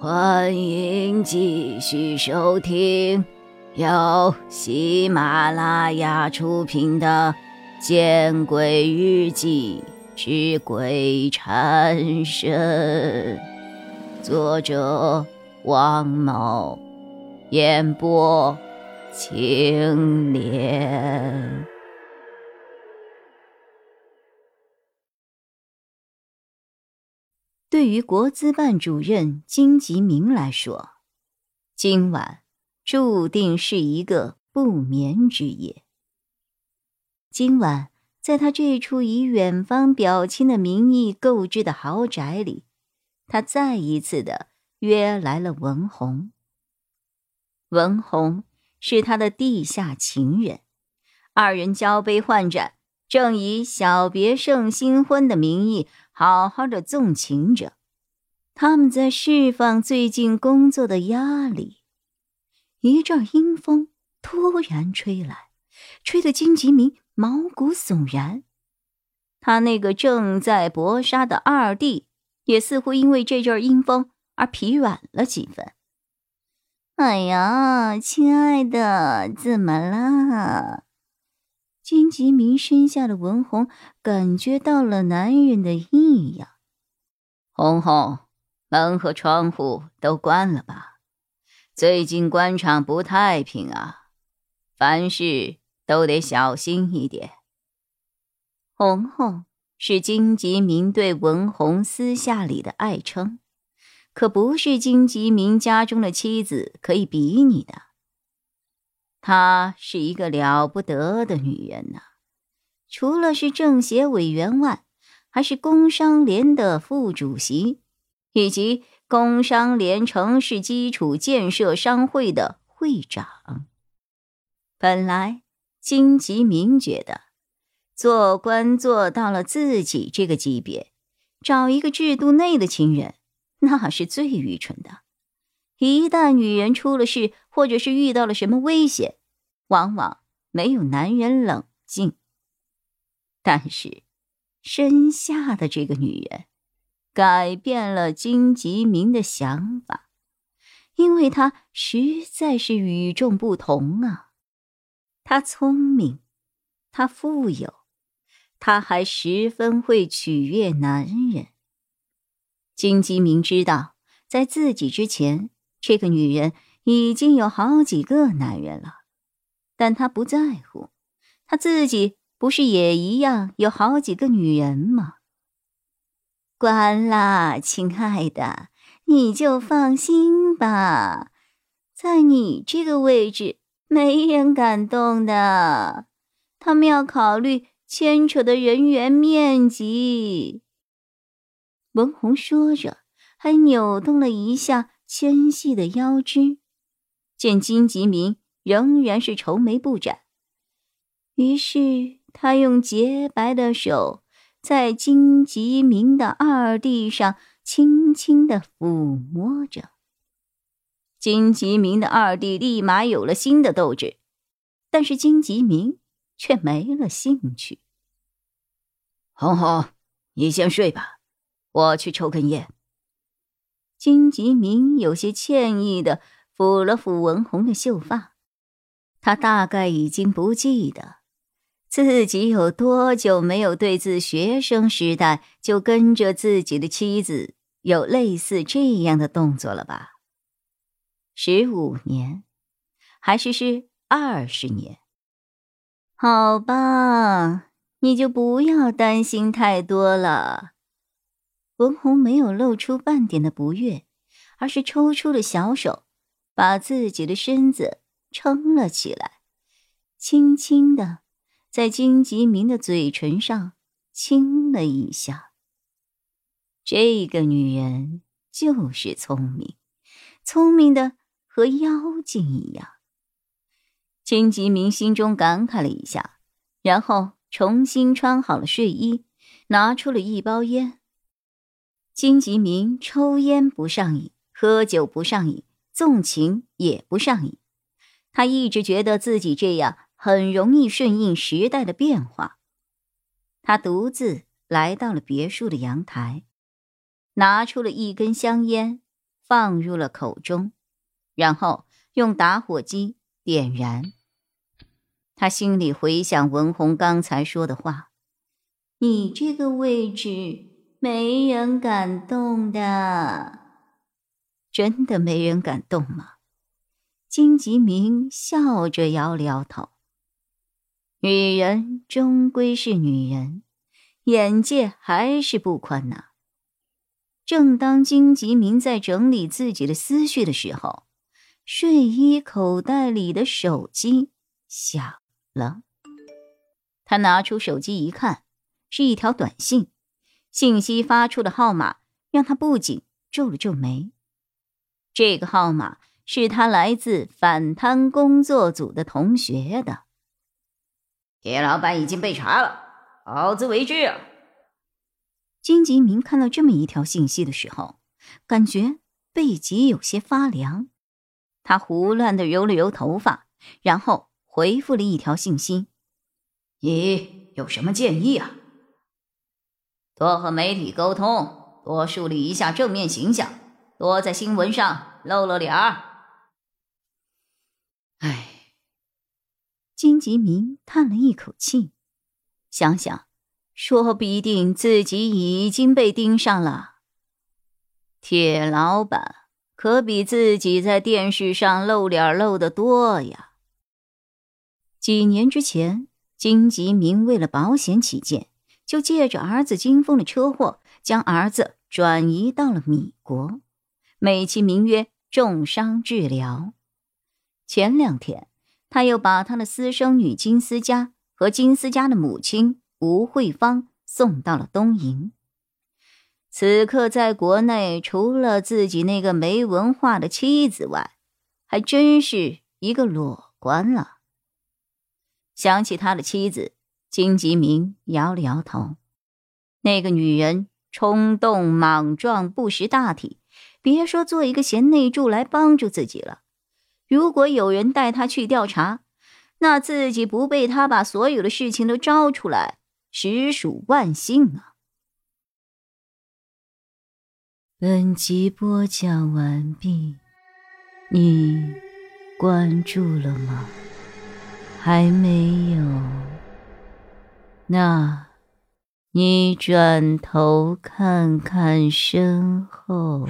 欢迎继续收听由喜马拉雅出品的《见鬼日记之鬼缠身》，作者王某，演播青莲。对于国资办主任金吉明来说，今晚注定是一个不眠之夜。今晚，在他这处以远方表亲的名义购置的豪宅里，他再一次的约来了文红。文红是他的地下情人，二人交杯换盏，正以小别胜新婚的名义好好的纵情着，他们在释放最近工作的压力。一阵阴风突然吹来，吹得金吉明毛骨悚然。他那个正在搏杀的二弟也似乎因为这阵阴风而疲软了几分。哎呀，亲爱的，怎么了？金吉明身下的文红感觉到了男人的异样。红红，门和窗户都关了吧？最近官场不太平啊，凡事都得小心一点。红红是金吉明对文红私下里的爱称，可不是金吉明家中的妻子可以比拟的。她是一个了不得的女人呐，除了是政协委员外，还是工商联的副主席，以及工商联城市基础建设商会的会长。本来金吉明觉得，做官做到了自己这个级别，找一个制度内的情人，那是最愚蠢的。一旦女人出了事，或者是遇到了什么危险，往往没有男人冷静。但是身下的这个女人改变了金吉明的想法，因为她实在是与众不同啊。她聪明，她富有，她还十分会取悦男人。金吉明知道，在自己之前，这个女人已经有好几个男人了，但她不在乎，她自己不是也一样有好几个女人吗？关啦，亲爱的，你就放心吧，在你这个位置，没人敢动的。他们要考虑牵扯的人员面积。文红说着，还扭动了一下纤细的腰肢，见金吉明仍然是愁眉不展，于是他用洁白的手在金吉明的二弟上轻轻地抚摸着。金吉明的二弟立马有了新的斗志，但是金吉明却没了兴趣。红红，你先睡吧，我去抽根烟。金吉明有些歉意地抚了抚文红的秀发，他大概已经不记得自己有多久没有对自学生时代就跟着自己的妻子有类似这样的动作了吧？15年，还是20年？好吧，你就不要担心太多了。文红没有露出半点的不悦，而是抽出了小手，把自己的身子撑了起来，轻轻地在金吉明的嘴唇上亲了一下。这个女人就是聪明，聪明的和妖精一样。金吉明心中感慨了一下，然后重新穿好了睡衣，拿出了一包烟。金吉明抽烟不上瘾，喝酒不上瘾，纵情也不上瘾。他一直觉得自己这样很容易顺应时代的变化。他独自来到了别墅的阳台，拿出了一根香烟，放入了口中，然后用打火机点燃。他心里回想文红刚才说的话：“你这个位置没人敢动的。”真的没人敢动吗？金吉明笑着摇了摇头。女人终归是女人，眼界还是不宽呐。正当金吉明在整理自己的思绪的时候，睡衣口袋里的手机响了。他拿出手机一看，是一条短信，信息发出的号码让他不禁皱了皱眉。这个号码是他来自反贪工作组的同学的。铁老板已经被查了，好自为之啊。金吉明看到这么一条信息的时候，感觉背脊有些发凉。他胡乱地揉了揉头发，然后回复了一条信息：“你有什么建议啊？”多和媒体沟通，多树立一下正面形象，多在新闻上露露脸儿。哎，金吉明叹了一口气，想想，说不一定自己已经被盯上了。铁老板可比自己在电视上露脸露得多呀。几年之前，金吉明为了保险起见，就借着儿子金峰的车祸，将儿子转移到了米国，美其名曰重伤治疗。前两天，他又把他的私生女金思佳和金思佳的母亲吴慧芳送到了东营。此刻在国内，除了自己那个没文化的妻子外，还真是一个裸官了。想起他的妻子，金吉明摇了摇头。那个女人冲动莽撞，不识大体，别说做一个贤内助来帮助自己了，如果有人带她去调查，那自己不被他把所有的事情都招出来，实属万幸啊。本集播讲完毕，你关注了吗？还没有？那你转头看看身后。